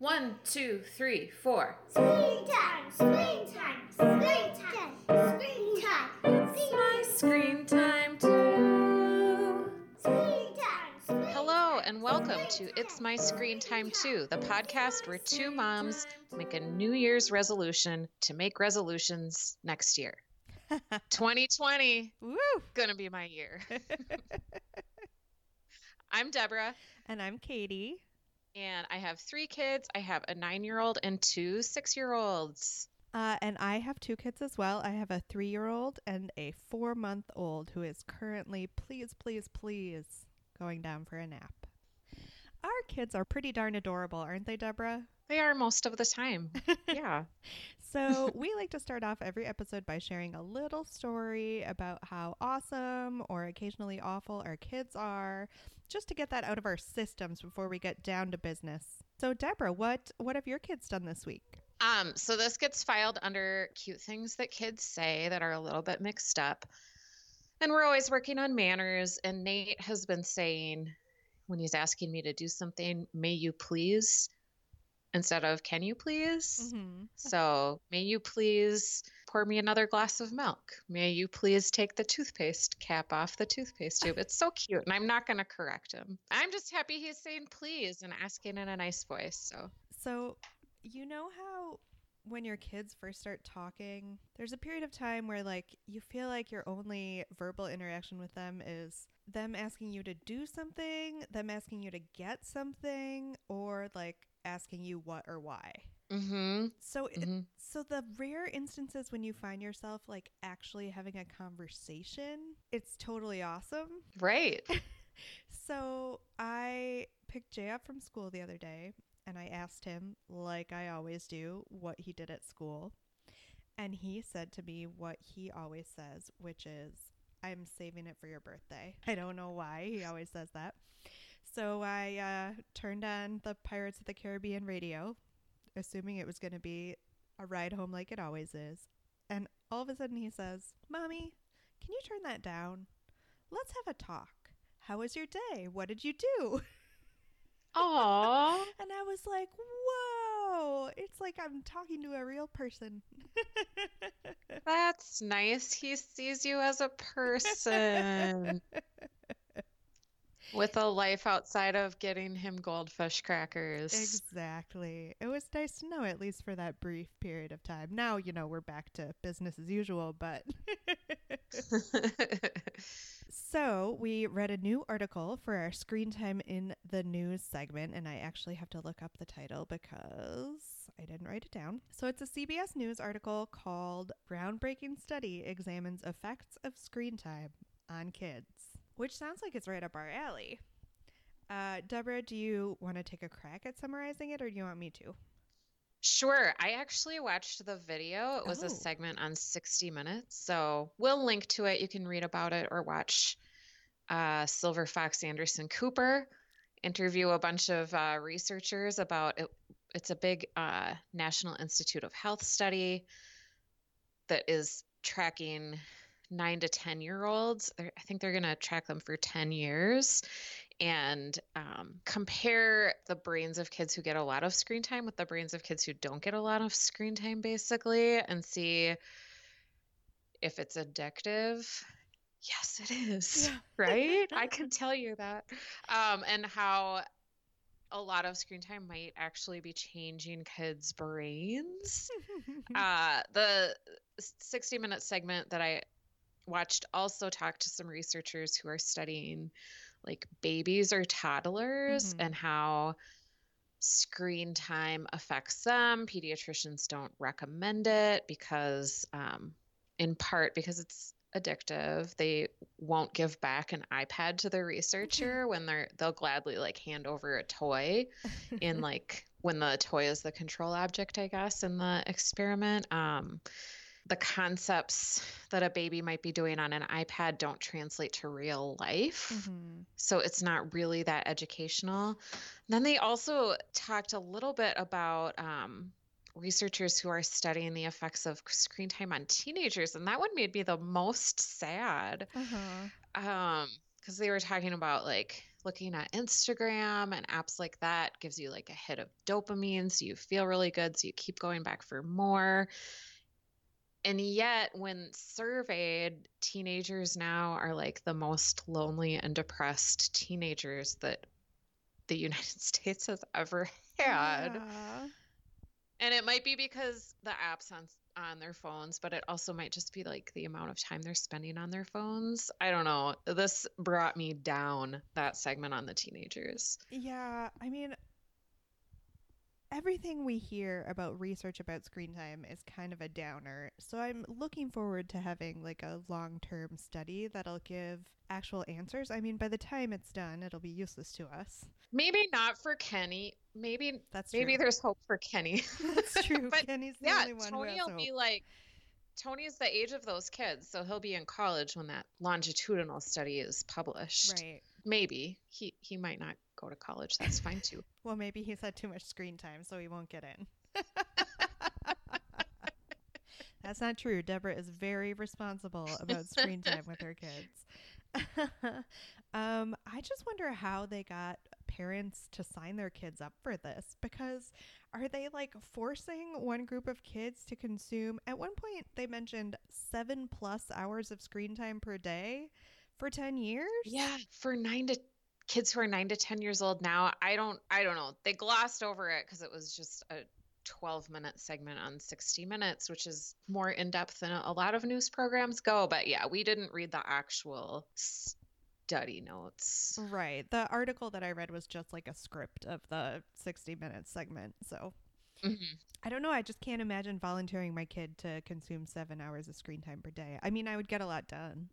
1, 2, 3, 4. Screen time, screen time, screen time, screen time. It's my screen time too. Screen time, screen time. Hello and welcome to It's My Screen Time Too, the podcast where two moms make a New Year's resolution to make resolutions next year. 2020, woo, gonna be my year. I'm Deborah. And I'm Katie. And I have 3 kids. I have a 9-year-old and 2 6-year-olds. And I have 2 kids as well. I have a 3-year-old and a 4-month-old who is currently, please, please, please, going down for a nap. Our kids are pretty darn adorable, aren't they, Deborah? They are most of the time. Yeah. So we like to start off every episode by sharing a little story about how awesome or occasionally awful our kids are, just to get that out of our systems before we get down to business. So Deborah, what have your kids done this week? So this gets filed under cute things that kids say that are a little bit mixed up. And we're always working on manners. And Nate has been saying, when he's asking me to do something, may you please, instead of can you please? Mm-hmm. So may you please pour me another glass of milk. May you please take the toothpaste cap off the toothpaste tube. It's so cute. And I'm not going to correct him. I'm just happy he's saying please and asking in a nice voice. So you know how when your kids first start talking, there's a period of time where like you feel like your only verbal interaction with them is them asking you to do something, them asking you to get something, or like asking you what or why. Mm-hmm. So the rare instances when you find yourself like actually having a conversation, it's totally awesome. Right. So I picked Jay up from school the other day and I asked him, like I always do, what he did at school. And he said to me what he always says, which is, I'm saving it for your birthday. I don't know why he always says that. So I turned on the Pirates of the Caribbean radio, assuming it was going to be a ride home like it always is. And all of a sudden he says, Mommy, can you turn that down? Let's have a talk. How was your day? What did you do? Aww. And I was like, whoa, it's like I'm talking to a real person. That's nice. He sees you as a person. With a life outside of getting him goldfish crackers. Exactly. It was nice to know, at least for that brief period of time. Now, you know, we're back to business as usual, but... So we read a new article for our Screen Time in the News segment, and I actually have to look up the title because I didn't write it down. So it's a CBS News article called Groundbreaking Study Examines Effects of Screen Time on Kids, which sounds like it's right up our alley. Deborah, do you want to take a crack at summarizing it, or do you want me to? Sure. I actually watched the video. It was a segment on 60 Minutes. So we'll link to it. You can read about it or watch Silver Fox Anderson Cooper interview a bunch of researchers about it. It's a big National Institute of Health study that is tracking 9 to 10-year-olds. I think they're going to track them for 10 years. And compare the brains of kids who get a lot of screen time with the brains of kids who don't get a lot of screen time, basically, and see if it's addictive. Yes, it is. Yeah. Right? I can tell you that. And how a lot of screen time might actually be changing kids' brains. The 60-minute segment that I watched also talked to some researchers who are studying like babies or toddlers, mm-hmm. and how screen time affects them. Pediatricians don't recommend it because, in part because it's addictive. They won't give back an iPad to the researcher when they'll gladly like hand over a toy in like when the toy is the control object, I guess, in the experiment. The concepts that a baby might be doing on an iPad don't translate to real life. Mm-hmm. So it's not really that educational. And then they also talked a little bit about researchers who are studying the effects of screen time on teenagers. And that one made me the most sad. Because they were talking about like, looking at Instagram and apps like that gives you like a hit of dopamine, so you feel really good, so you keep going back for more. And yet when surveyed, teenagers now are like the most lonely and depressed teenagers that the United States has ever had. Yeah. And it might be because the apps on their phones, but it also might just be like the amount of time they're spending on their phones. I don't know. This brought me down, that segment on the teenagers. Yeah. I mean, everything we hear about research about screen time is kind of a downer. So I'm looking forward to having like a long-term study that'll give actual answers. I mean, by the time it's done, it'll be useless to us. Maybe not for Kenny. Maybe that's true. Maybe there's hope for Kenny. That's true. But Kenny's the only one. Tony will be like, Tony's the age of those kids, so he'll be in college when that longitudinal study is published. Right. Maybe he might not go to college. That's fine too. Well, maybe he's had too much screen time, so he won't get in. That's not true. Deborah is very responsible about screen time with her kids. I just wonder how they got parents to sign their kids up for this, because are they like forcing one group of kids to consume? At one point, they mentioned 7+ hours of screen time per day for 10 years. Yeah, for kids who are 9 to 10 years old now. I don't know. They glossed over it because it was just a 12-minute segment on 60 Minutes, which is more in-depth than a lot of news programs go. But yeah, we didn't read the actual study notes. Right. The article that I read was just like a script of the 60-minute segment. So mm-hmm. I don't know. I just can't imagine volunteering my kid to consume 7 hours of screen time per day. I mean, I would get a lot done.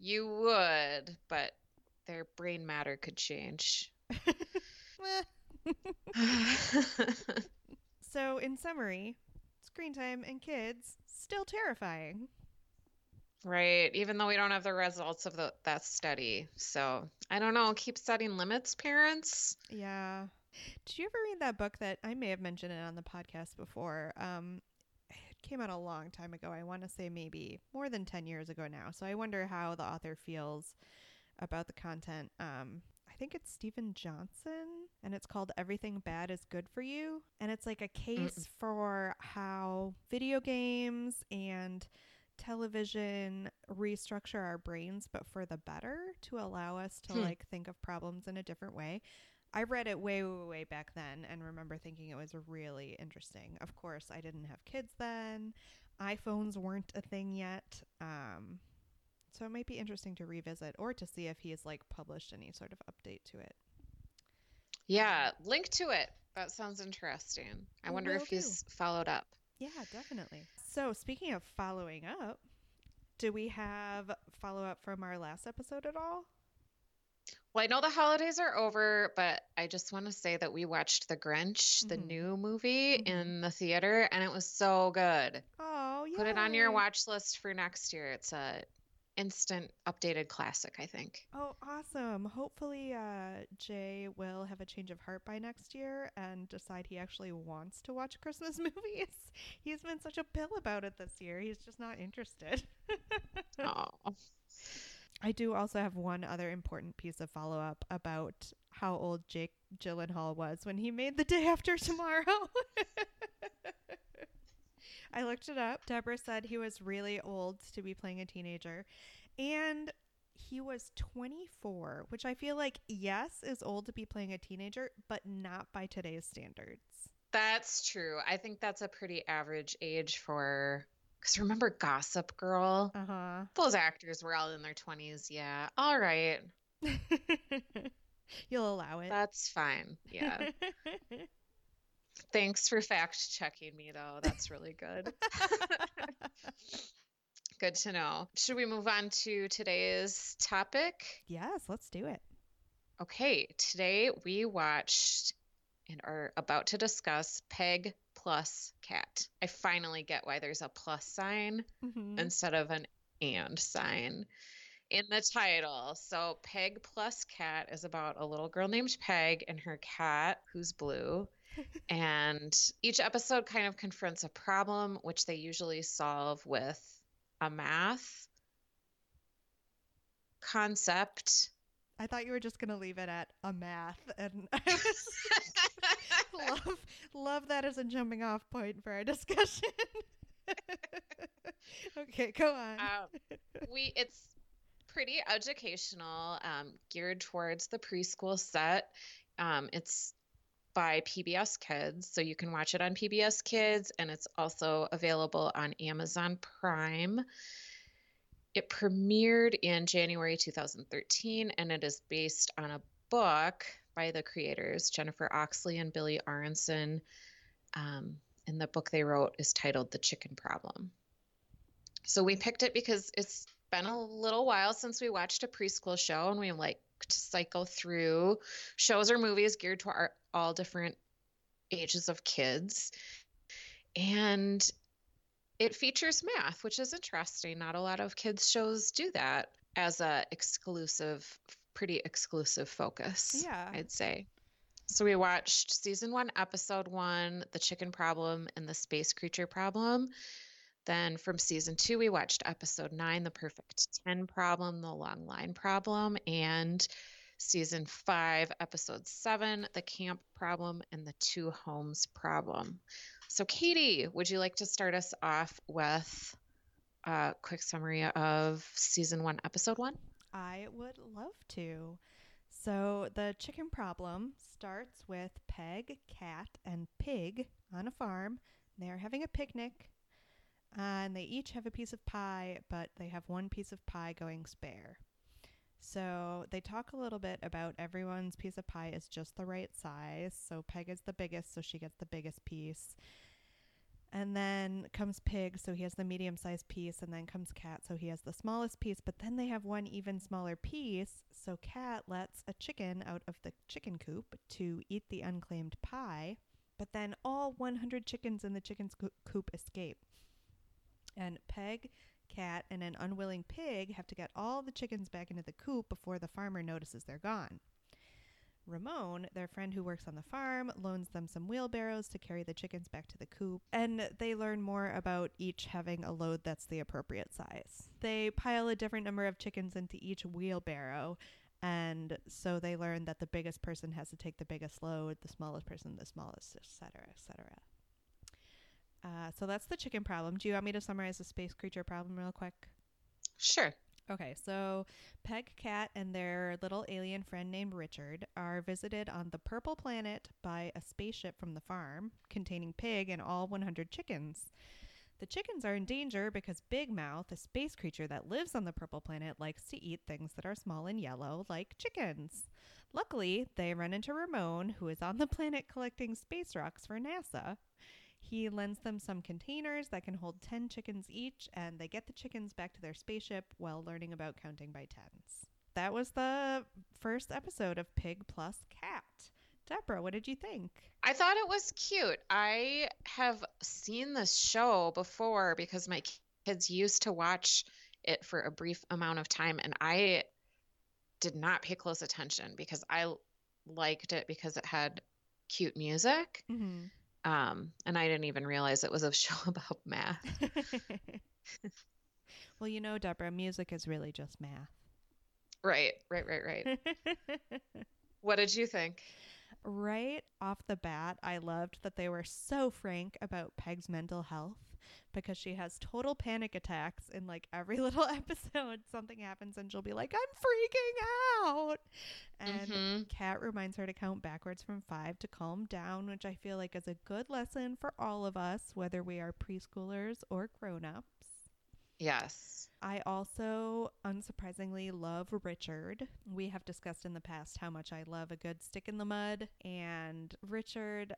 You would, but their brain matter could change. So in summary, screen time and kids, still terrifying. Right. Even though we don't have the results of that study. So I don't know. Keep setting limits, parents. Yeah. Did you ever read that book that I may have mentioned it on the podcast before? It came out a long time ago. I want to say maybe more than 10 years ago now. So I wonder how the author feels about the content. I think it's Stephen Johnson, and it's called Everything Bad is Good for You. And it's like a case for how video games and television restructure our brains, but for the better, to allow us to like think of problems in a different way. I read it way, way, way back then and remember thinking it was really interesting. Of course, I didn't have kids then. iPhones weren't a thing yet. So it might be interesting to revisit or to see if he has like published any sort of update to it. Yeah, link to it. That sounds interesting. I wonder if he's followed up. Yeah, definitely. So speaking of following up, do we have follow up from our last episode at all? Well, I know the holidays are over, but I just want to say that we watched The Grinch, the new movie, in the theater, and it was so good. Oh, yeah. Put it on your watch list for next year. It's a instant updated classic, I think. Oh, awesome. Hopefully Jay will have a change of heart by next year and decide he actually wants to watch Christmas movies. He's been such a pill about it this year. He's just not interested. Oh. I do also have one other important piece of follow-up about how old Jake Gyllenhaal was when he made The Day After Tomorrow. I looked it up. Deborah said he was really old to be playing a teenager, and he was 24, which I feel like, yes, is old to be playing a teenager, but not by today's standards. That's true. I think that's a pretty average age for, because remember Gossip Girl? Uh-huh. Those actors were all in their 20s. Yeah. All right. You'll allow it. That's fine. Yeah. Thanks for fact checking me, though. That's really good. Good to know. Should we move on to today's topic? Yes, let's do it. Okay. Today we watched and are about to discuss Peg plus Cat. I finally get why there's a plus sign instead of an and sign in the title. So Peg plus Cat is about a little girl named Peg and her cat, who's Blue. And each episode kind of confronts a problem, which they usually solve with a math concept I thought you were just going to leave it at a math, and I was love that as a jumping off point for our discussion. Okay, go on. It's pretty educational, geared towards the preschool set. It's by PBS Kids, so you can watch it on PBS Kids, and it's also available on Amazon Prime. It premiered in January 2013, and it is based on a book by the creators, Jennifer Oxley and Billy Aronson. And the book they wrote is titled The Chicken Problem. So we picked it because it's been a little while since we watched a preschool show, and we like to cycle through shows or movies geared to all different ages of kids. And it features math, which is interesting. Not a lot of kids shows do that as a pretty exclusive focus, yeah, I'd say. So we watched season 1, episode 1, The Chicken Problem and the Space Creature Problem. Then from season 2, we watched episode 9, The Perfect 10 Problem, The Long Line Problem, and season 5, episode 7, The Camp Problem and the Two Homes Problem. So Katie, would you like to start us off with a quick summary of season 1, episode 1? I would love to. So The Chicken Problem starts with Peg, Cat, and Pig on a farm. They're having a picnic, and they each have a piece of pie, but they have one piece of pie going spare. So they talk a little bit about everyone's piece of pie is just the right size. So Peg is the biggest, so she gets the biggest piece. And then comes Pig, so he has the medium-sized piece. And then comes Cat, so he has the smallest piece. But then they have one even smaller piece. So Cat lets a chicken out of the chicken coop to eat the unclaimed pie. But then all 100 chickens in the chicken coop escape. And Peg, Cat, and an unwilling pig have to get all the chickens back into the coop before the farmer notices they're gone. Ramon, their friend who works on the farm, loans them some wheelbarrows to carry the chickens back to the coop, and they learn more about each having a load that's the appropriate size. They pile a different number of chickens into each wheelbarrow, and so they learn that the biggest person has to take the biggest load, the smallest person the smallest, etc., etc. So that's the chicken problem. Do you want me to summarize the space creature problem real quick? Sure. Okay, so Peg, Cat, and their little alien friend named Richard are visited on the purple planet by a spaceship from the farm containing Pig and all 100 chickens. The chickens are in danger because Big Mouth, a space creature that lives on the purple planet, likes to eat things that are small and yellow, like chickens. Luckily, they run into Ramon, who is on the planet collecting space rocks for NASA. He lends them some containers that can hold 10 chickens each, and they get the chickens back to their spaceship while learning about counting by tens. That was the first episode of Peg plus Cat. Deborah, what did you think? I thought it was cute. I have seen this show before because my kids used to watch it for a brief amount of time, and I did not pay close attention because I liked it because it had cute music. Mm-hmm. And I didn't even realize it was a show about math. Well, you know, Deborah, music is really just math. Right. What did you think? Right off the bat, I loved that they were so frank about Peg's mental health because she has total panic attacks in like every little episode. Something happens and she'll be like, I'm freaking out. And Cat reminds her to count backwards from 5 to calm down, which I feel like is a good lesson for all of us, whether we are preschoolers or grown-ups. Yes. I also, unsurprisingly, love Richard. We have discussed in the past how much I love a good stick in the mud. And Richard,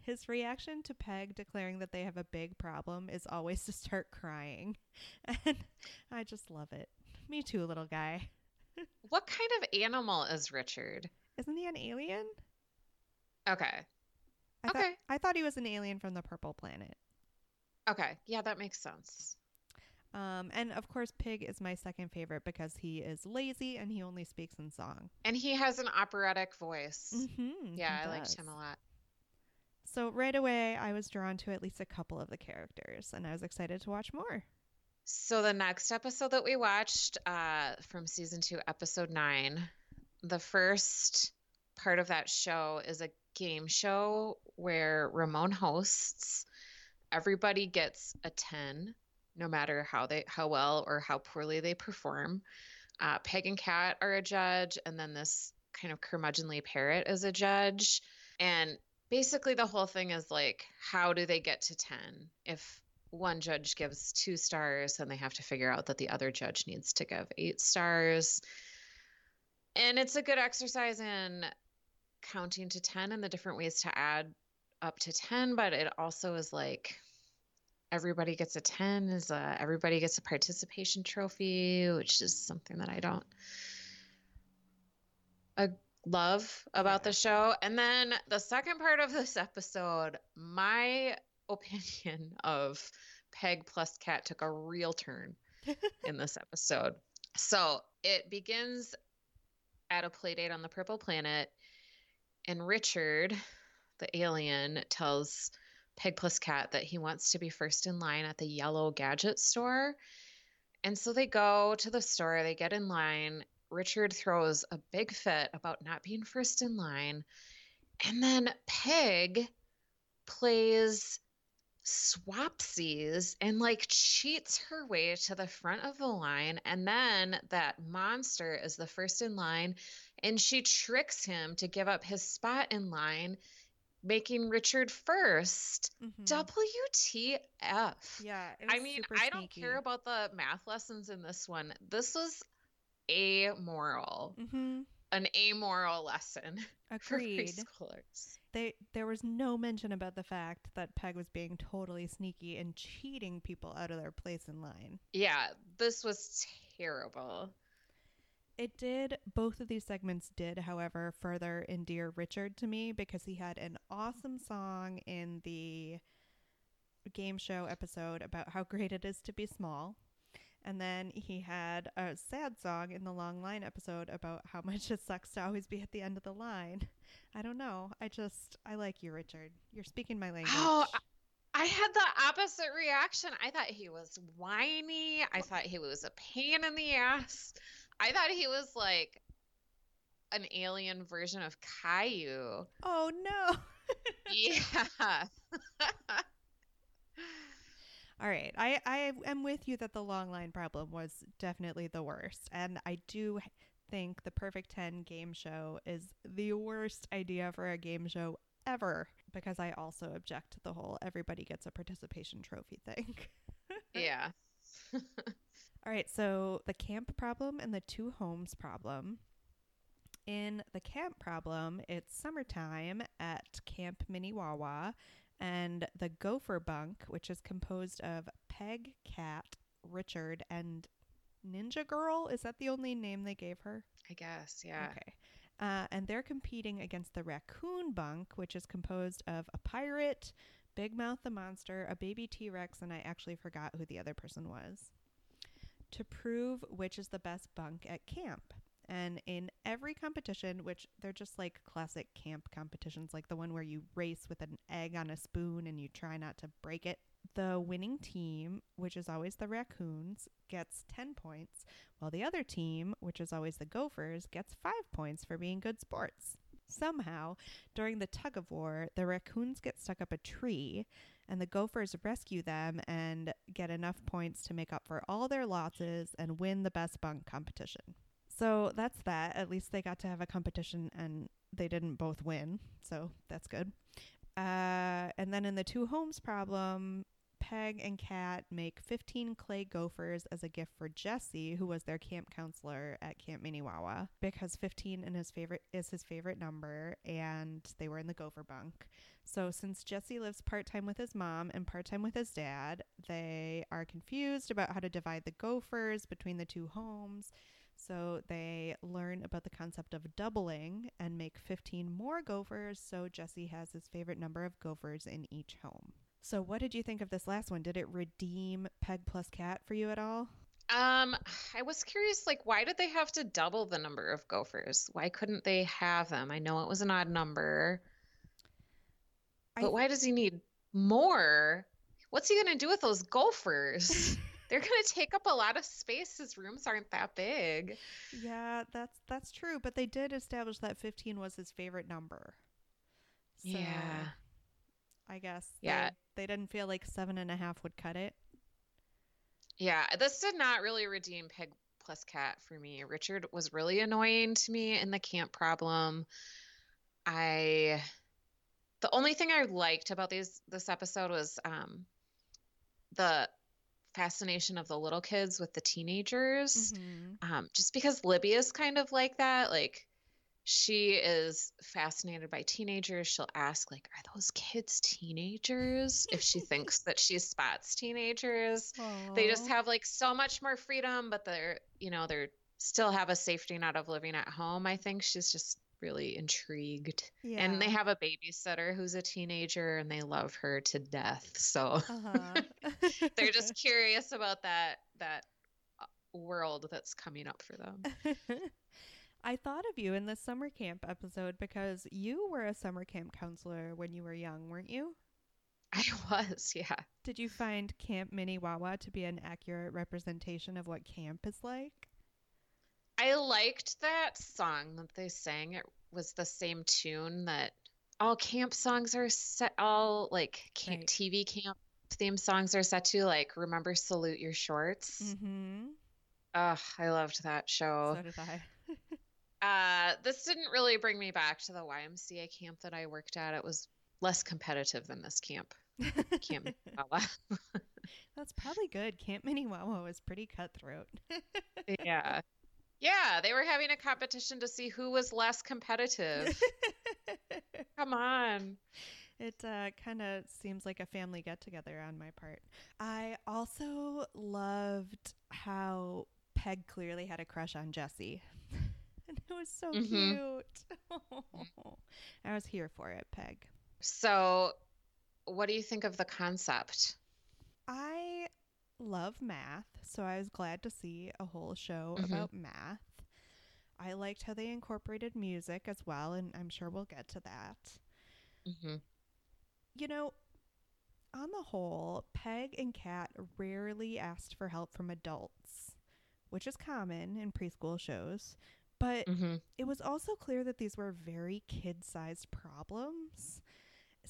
his reaction to Peg declaring that they have a big problem is always to start crying. And I just love it. Me too, little guy. What kind of animal is Richard? Isn't he an alien? Okay. I thought he was an alien from the purple planet. Okay. Yeah, that makes sense. And of course, Pig is my second favorite because he is lazy and he only speaks in song. And he has an operatic voice. Mm-hmm, yeah, I liked him a lot. So right away, I was drawn to at least a couple of the characters, and I was excited to watch more. So the next episode that we watched from season 2, episode 9, the first part of that show is a game show where Ramon hosts. Everybody gets a 10, no matter how well or how poorly they perform. Peg and Cat are a judge, and then this kind of curmudgeonly parrot is a judge. And basically the whole thing is like, how do they get to 10? If one judge gives 2 stars, then they have to figure out that the other judge needs to give 8 stars. And it's a good exercise in counting to 10 and the different ways to add up to 10, but it also is like everybody gets a 10 is everybody gets a participation trophy, which is something that I don't love about the show. And then the second part of this episode, my opinion of Peg plus Cat took a real turn in this episode. So it begins at a play date on the Purple Planet, and Richard, the alien, tells Peg plus Cat that he wants to be first in line at the yellow gadget store. And so they go to the store, they get in line. Richard throws a big fit about not being first in line. And then Peg plays swapsies and like cheats her way to the front of the line, and then that monster is the first in line and she tricks him to give up his spot in line, making Richard first. Mm-hmm. WTF. Yeah, I mean, I don't care about the math lessons in this one. This was amoral. Mm-hmm. An amoral lesson. Agreed. For preschoolers. There was no mention about the fact that Peg was being totally sneaky and cheating people out of their place in line. Yeah, this was terrible. It did. Both of these segments did, however, further endear Richard to me because he had an awesome song in the game show episode about how great it is to be small. And then he had a sad song in the long line episode about how much it sucks to always be at the end of the line. I don't know. I like you, Richard. You're speaking my language. Oh, I had the opposite reaction. I thought he was whiny. I thought he was a pain in the ass. I thought he was like an alien version of Caillou. Oh, no. Yeah. All right. I am with you that the long line problem was definitely the worst. And I do think the Perfect 10 game show is the worst idea for a game show ever, because I also object to the whole everybody gets a participation trophy thing. Yeah. All right. So the camp problem and the two homes problem. In the camp problem, it's summertime at Camp Miniwawa. And the gopher bunk, which is composed of Peg, Cat, Richard, and Ninja Girl. Is that the only name they gave her? I guess, yeah. Okay. And they're competing against the raccoon bunk, which is composed of a pirate, Big Mouth the monster, a baby T-Rex, and I actually forgot who the other person was, to prove which is the best bunk at camp. And in every competition, which they're just like classic camp competitions, like the one where you race with an egg on a spoon and you try not to break it, the winning team, which is always the raccoons, gets 10 points, while the other team, which is always the gophers, gets 5 points for being good sports. Somehow, during the tug of war, the raccoons get stuck up a tree and the gophers rescue them and get enough points to make up for all their losses and win the best bunk competition. So that's that. At least they got to have a competition and they didn't both win. So that's good. And then in the two homes problem, Peg and Cat make 15 clay gophers as a gift for Jesse, who was their camp counselor at Camp Miniwawa, because 15 in his favorite number, and they were in the gopher bunk. So since Jesse lives part-time with his mom and part-time with his dad, they are confused about how to divide the gophers between the two homes. So they learn about the concept of doubling and make 15 more gophers, so Jesse has his favorite number of gophers in each home. So what did you think of this last one? Did it redeem Peg plus Cat for you at all? I was curious, like, why did they have to double the number of gophers? Why couldn't they have them? I know it was an odd number, but why does he need more? What's he going to do with those gophers? they're going to take up a lot of space. His rooms aren't that big. Yeah, that's true. But they did establish that 15 was his favorite number. So yeah. I guess. Yeah. They didn't feel like 7.5 would cut it. Yeah, this did not really redeem Peg plus Cat for me. Richard was really annoying to me in the Camp Problem. The only thing I liked about this episode was the fascination of the little kids with the teenagers. Mm-hmm. Just because Libby is kind of like that. Like, she is fascinated by teenagers. She'll ask, like, are those kids teenagers? If she thinks that she spots teenagers. Aww. They just have, like, so much more freedom, but they're still have a safety net of living at home. I think she's just really intrigued. Yeah. And they have a babysitter who's a teenager and they love her to death. So they're just curious about that world that's coming up for them. I thought of you in the summer camp episode because you were a summer camp counselor when you were young, weren't you? I was, yeah. Did you find Camp Miniwawa to be an accurate representation of what camp is like? I liked that song that they sang. It was the same tune that all camp songs are set, all like camp, right. TV camp theme songs are set to, like, Remember Salute Your Shorts. Mm-hmm. Ugh, I loved that show. So did I. This didn't really bring me back to the YMCA camp that I worked at. It was less competitive than this camp. Camp Miniwawa. That's probably good. Camp Miniwawa was pretty cutthroat. Yeah. Yeah, they were having a competition to see who was less competitive. Come on. It kind of seems like a family get-together on my part. I also loved how Peg clearly had a crush on Jessie. And it was so cute. Oh, I was here for it, Peg. So what do you think of the concept? I love math, so I was glad to see a whole show about math. I liked how they incorporated music as well, and I'm sure we'll get to that. Mm-hmm. You know, on the whole, Peg and Cat rarely asked for help from adults, which is common in preschool shows, but it was also clear that these were very kid-sized problems.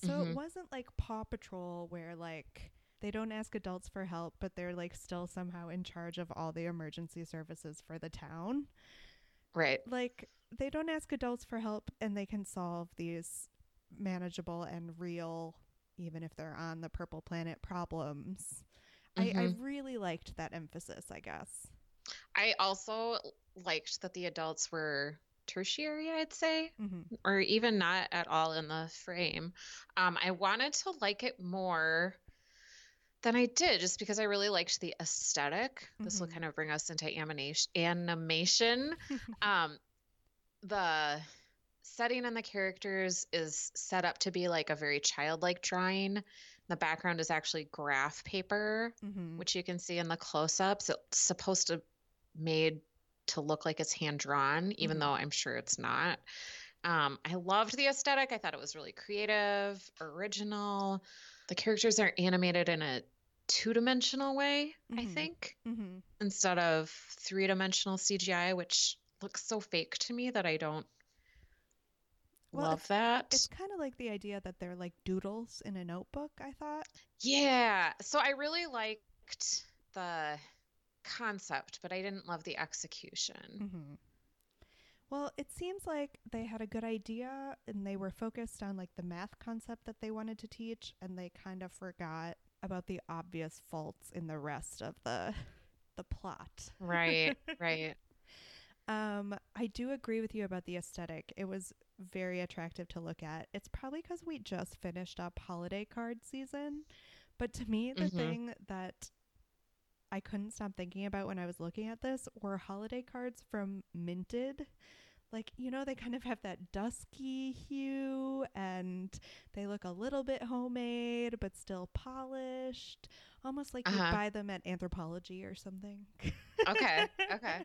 So it wasn't like Paw Patrol where, like, they don't ask adults for help, but they're, like, still somehow in charge of all the emergency services for the town. Right. Like, they don't ask adults for help and they can solve these manageable and real, even if they're on the purple planet, problems. I really liked that emphasis, I guess. I also liked that the adults were tertiary, I'd say, or even not at all in the frame. I wanted to like it more than I did, just because I really liked the aesthetic. This will kind of bring us into animation. The setting and the characters is set up to be like a very childlike drawing. The background is actually graph paper, which you can see in the close-ups. It's supposed to made to look like it's hand-drawn, even though I'm sure it's not. I loved the aesthetic. I thought it was really creative, original. The characters are animated in a two-dimensional way, I think, instead of three-dimensional CGI, which looks so fake to me that I don't love that. It's kind of like the idea that they're like doodles in a notebook, I thought. Yeah. So I really liked the concept, but I didn't love the execution. Well, it seems like they had a good idea and they were focused on, like, the math concept that they wanted to teach, and they kind of forgot about the obvious faults in the rest of the plot. Right, right. I do agree with you about the aesthetic. It was very attractive to look at. It's probably because we just finished up holiday card season, but to me, the thing that I couldn't stop thinking about when I was looking at this were holiday cards from Minted. Like, you know, they kind of have that dusky hue and they look a little bit homemade, but still polished, almost like you buy them at Anthropology or something. Okay. Okay.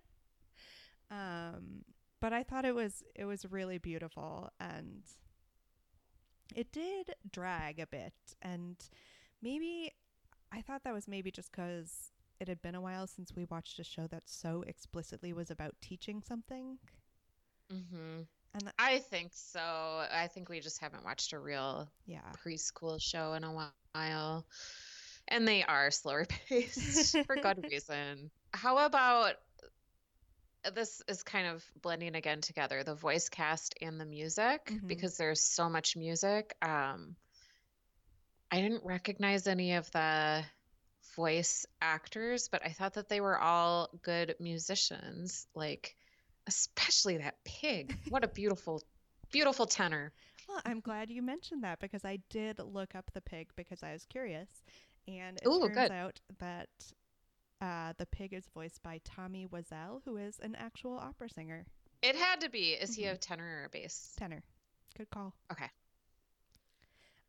But I thought it was really beautiful, and it did drag a bit. And maybe I thought that was maybe just because it had been a while since we watched a show that so explicitly was about teaching something. Mm-hmm. And I think so. I think we just haven't watched a real preschool show in a while. And they are slower paced for good reason. How about, this is kind of blending again together, the voice cast and the music, mm-hmm. because there's so much music. I didn't recognize any of the voice actors, but I thought that they were all good musicians, like especially that pig. What a beautiful, beautiful tenor. Well, I'm glad you mentioned that because I did look up the pig because I was curious. And it turns out that the pig is voiced by Tommy Wazell, who is an actual opera singer. It had to be. Is mm-hmm. he a tenor or a bass? Tenor. Good call. Okay.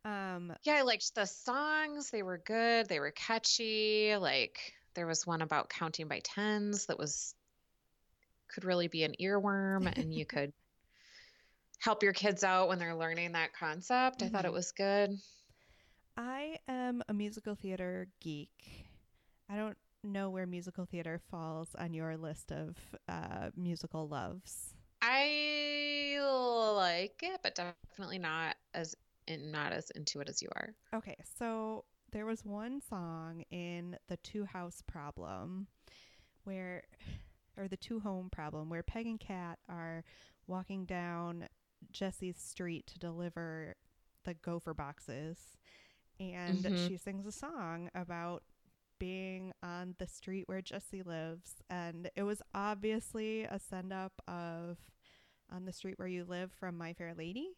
Yeah, I liked the songs. They were good. They were catchy. Like there was one about counting by tens that was could really be an earworm, and you could help your kids out when they're learning that concept. Mm-hmm. I thought it was good. I am a musical theater geek. I don't know where musical theater falls on your list of musical loves. I like it, but definitely not as into it as you are. Okay, so there was one song in the Two House Problem the Two Home Problem where Peg and Cat are walking down Jesse's street to deliver the gopher boxes. And mm-hmm. she sings a song about being on the street where Jesse lives. And it was obviously a send up of On the Street Where You Live from My Fair Lady.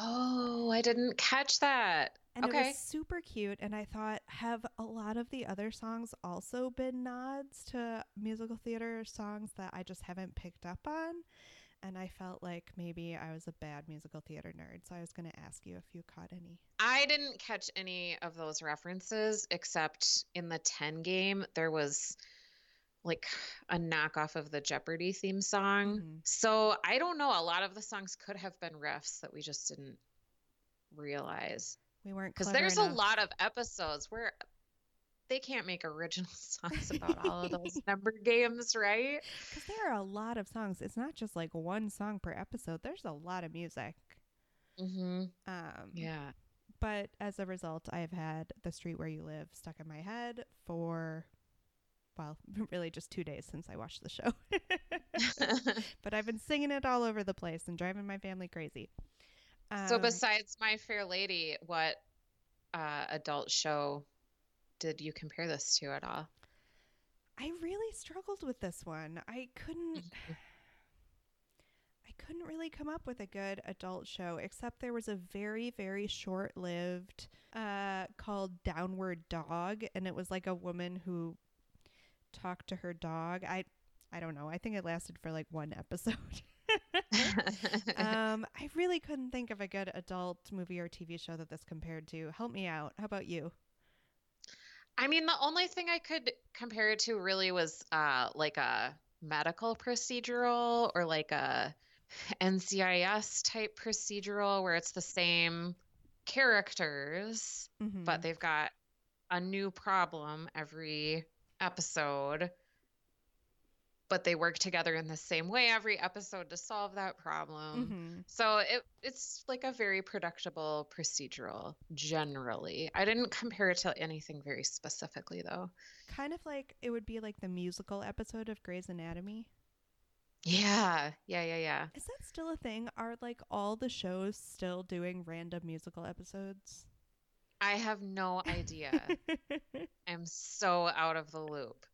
Oh, I didn't catch that. And okay. It was super cute. And I thought, have a lot of the other songs also been nods to musical theater songs that I just haven't picked up on? And I felt like maybe I was a bad musical theater nerd. So I was going to ask you if you caught any. I didn't catch any of those references, except in the 10 game, there was like a knockoff of the Jeopardy theme song. Mm-hmm. So I don't know. A lot of the songs could have been riffs that we just didn't realize. We weren't clever enough. Because there's a lot of episodes where they can't make original songs about all of those number games, right? Because there are a lot of songs. It's not just like one song per episode. There's a lot of music. Mm-hmm. Yeah. But as a result, I've had The Street Where You Live stuck in my head for, well, really just 2 days since I watched the show. But I've been singing it all over the place and driving my family crazy. So besides My Fair Lady, what adult show did you compare this to at all? I really struggled with this one. I couldn't really come up with a good adult show, except there was a very, very short-lived called Downward Dog, and it was like a woman who talked to her dog. I don't know. I think it lasted for like one episode. I really couldn't think of a good adult movie or TV show that this compared to. Help me out. How about you? I mean, the only thing I could compare it to really was like a medical procedural or like a NCIS type procedural where it's the same characters, mm-hmm. but they've got a new problem every episode, but they work together in the same way every episode to solve that problem. Mm-hmm. So it's like a very predictable procedural generally. I didn't compare it to anything very specifically though. Kind of like it would be like the musical episode of Grey's Anatomy. Yeah. Is that still a thing? Are like all the shows still doing random musical episodes? I have no idea. I'm so out of the loop.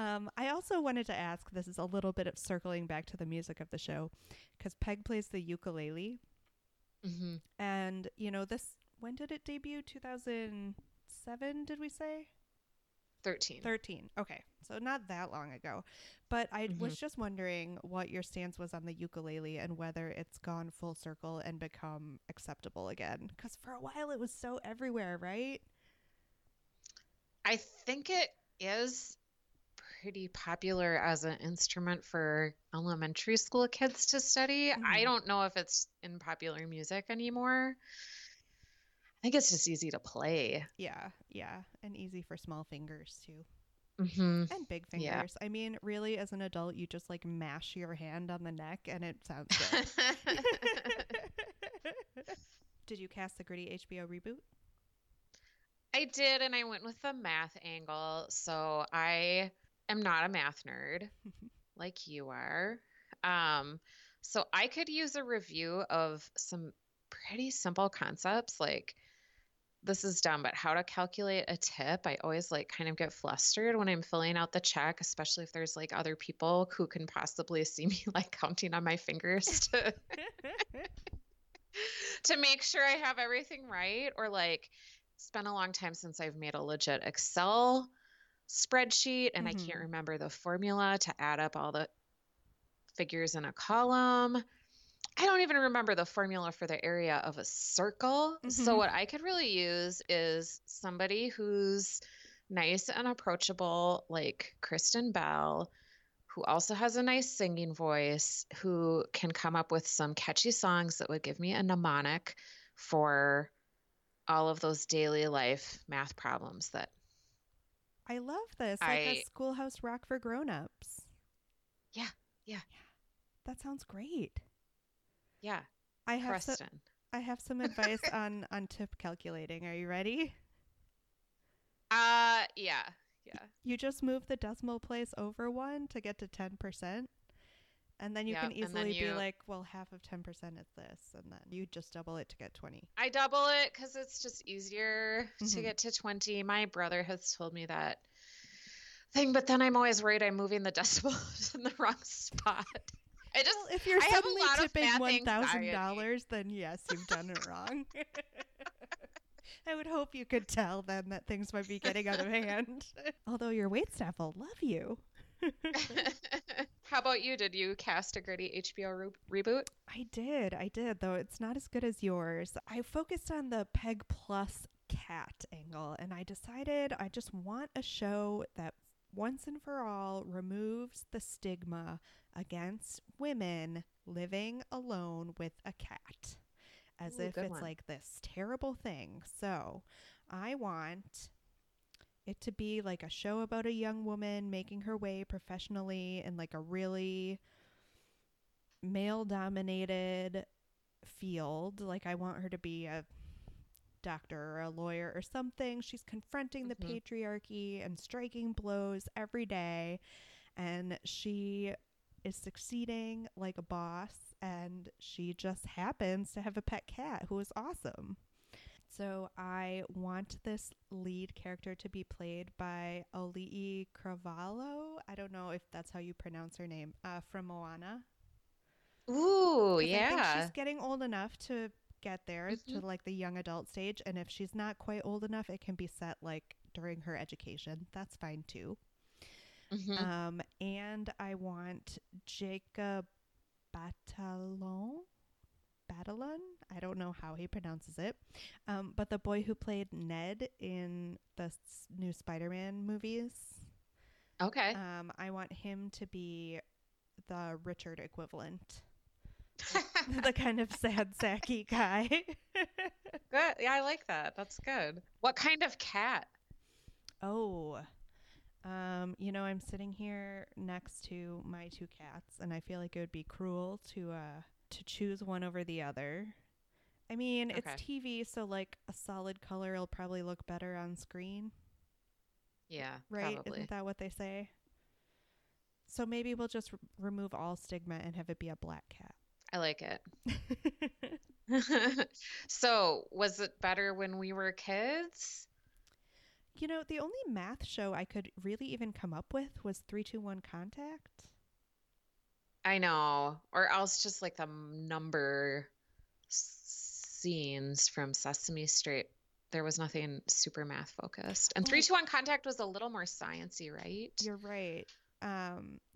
I also wanted to ask, this is a little bit of circling back to the music of the show, because Peg plays the ukulele. Mm-hmm. And, you know, this, when did it debut? 2007, did we say? 13. Okay. So not that long ago. But I mm-hmm. was just wondering what your stance was on the ukulele and whether it's gone full circle and become acceptable again. Because for a while it was so everywhere, right? I think it is pretty popular as an instrument for elementary school kids to study. Mm-hmm. I don't know if it's in popular music anymore. I think it's just easy to play. Yeah. And easy for small fingers too. Mm-hmm. And big fingers. Yeah. I mean, really, as an adult, you just like mash your hand on the neck and it sounds good. Did you cast the gritty HBO reboot? I did, and I went with the math angle. So I am not a math nerd like you are. So I could use a review of some pretty simple concepts like, this is dumb, but how to calculate a tip. I always like kind of get flustered when I'm filling out the check, especially if there's like other people who can possibly see me like counting on my fingers to to make sure I have everything right. Or like, it's been a long time since I've made a legit Excel spreadsheet and I can't remember the formula to add up all the figures in a column. I don't even remember the formula for the area of a circle. Mm-hmm. So what I could really use is somebody who's nice and approachable, like Kristen Bell, who also has a nice singing voice, who can come up with some catchy songs that would give me a mnemonic for all of those daily life math problems that I love this. Like a Schoolhouse Rock for grown-ups. Yeah. That sounds great. Yeah. I have some advice on tip calculating. Are you ready? Yeah. You just move the decimal place over one to get to 10%. And then you can easily be like, well, half of 10% is this. And then you just double it to get 20. I double it because it's just easier to get to 20. My brother has told me that thing, but then I'm always worried I'm moving the decimals in the wrong spot. If you're suddenly tipping $1,000, then yes, you've done it wrong. I would hope you could tell then that things might be getting out of hand. Although your waitstaff will love you. How about you? Did you cast a gritty HBO reboot? I did, though it's not as good as yours. I focused on the Peg plus Cat angle, and I decided I just want a show that once and for all removes the stigma against women living alone with a cat, as if it's like this terrible thing. So I want it to be like a show about a young woman making her way professionally in like a really male-dominated field. Like I want her to be a doctor or a lawyer or something. She's confronting the patriarchy and striking blows every day, and she is succeeding like a boss, and she just happens to have a pet cat who is awesome. So I want this lead character to be played by Allie Cravalho. I don't know if that's how you pronounce her name, from Moana. Ooh, yeah. I think she's getting old enough to get there to like the young adult stage, and if she's not quite old enough, it can be set like during her education. That's fine too. And I want Jacob Batalon, I don't know how he pronounces it, but the boy who played Ned in the new Spider-Man movies. Okay. I want him to be the Richard equivalent. The kind of sad sacky guy. Good. Yeah, I like that. That's good. What kind of cat? Oh, I'm sitting here next to my two cats, and I feel like it would be cruel to choose one over the other. I mean, it's TV, so like a solid color will probably look better on screen. Yeah, right. Probably. Isn't that what they say? So maybe we'll just remove all stigma and have it be a black cat. I like it. So, was it better when we were kids? The only math show I could really even come up with was 321 Contact. I know. Or else just like the number scenes from Sesame Street. There was nothing super math focused. And 321 Contact was a little more sciencey, right? You're right.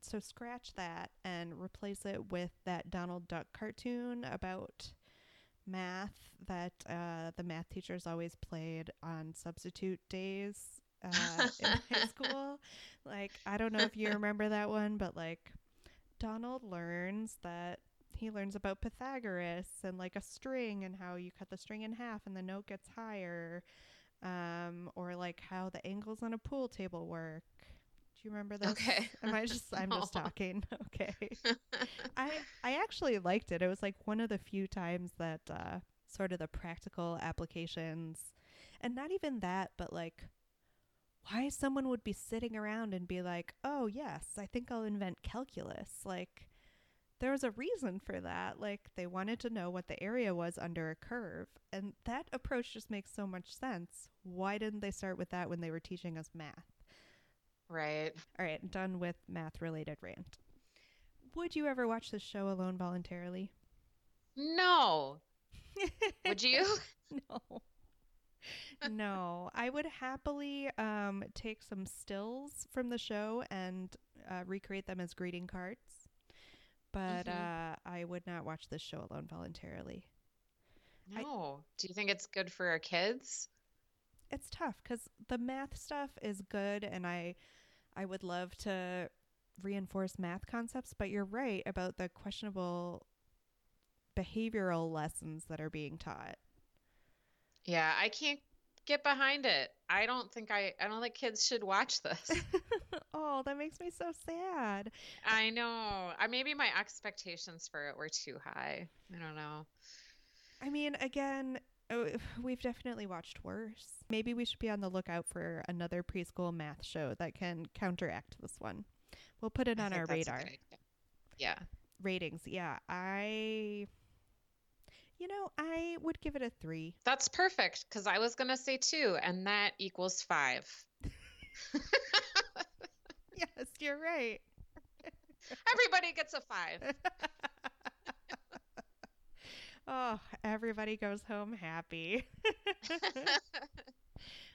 So scratch that and replace it with that Donald Duck cartoon about math that the math teachers always played on substitute days in high school. Like, I don't know if you remember that one, but like Donald learns that he learns about Pythagoras and like a string and how you cut the string in half and the note gets higher, or like how the angles on a pool table work. Do you remember that? Okay. Am I just, I'm just talking. Okay. I actually liked it. It was like one of the few times that sort of the practical applications, and not even that, but like why someone would be sitting around and be like, oh yes, I think I'll invent calculus. Like there was a reason for that. Like they wanted to know what the area was under a curve, and that approach just makes so much sense. Why didn't they start with that when they were teaching us math? Right. All right, done with math related rant. Would you ever watch this show alone voluntarily? No. Would you? No. No, I would happily take some stills from the show and recreate them as greeting cards. But I would not watch this show alone voluntarily. No. Do you think it's good for our kids? It's tough because the math stuff is good, and I would love to reinforce math concepts. But you're right about the questionable behavioral lessons that are being taught. Yeah, I can't get behind it. I don't think kids should watch this. Oh, that makes me so sad. I know. Maybe my expectations for it were too high. I don't know. I mean, again, we've definitely watched worse. Maybe we should be on the lookout for another preschool math show that can counteract this one. We'll put it on our radar. Yeah. Ratings. Yeah. I would give it a 3. That's perfect, because I was going to say 2, and that equals 5. Yes, you're right. Everybody gets a 5. Oh, everybody goes home happy.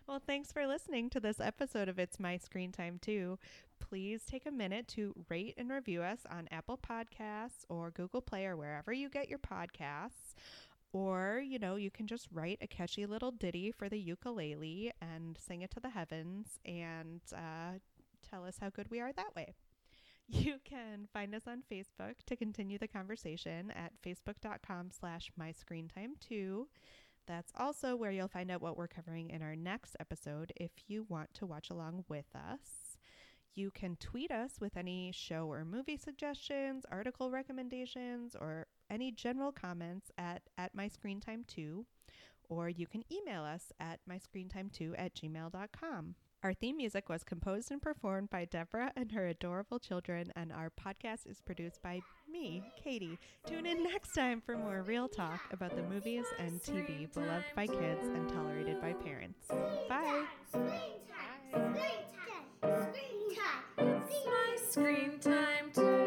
Well, thanks for listening to this episode of It's My Screen Time Too. Please take a minute to rate and review us on Apple Podcasts or Google Play or wherever you get your podcasts. Or, you can just write a catchy little ditty for the ukulele and sing it to the heavens and tell us how good we are that way. You can find us on Facebook to continue the conversation at facebook.com/myscreentimetoo. That's also where you'll find out what we're covering in our next episode if you want to watch along with us. You can tweet us with any show or movie suggestions, article recommendations, or any general comments at myscreentimetoo, or you can email us at myscreentimetoo@gmail.com. Our theme music was composed and performed by Deborah and her adorable children, and our podcast is produced by me, Katie. Tune in next time for more real talk about the movies and TV beloved by kids and tolerated by parents. Bye! Screen time. Screen time. Screen time. Screen time. Screen time.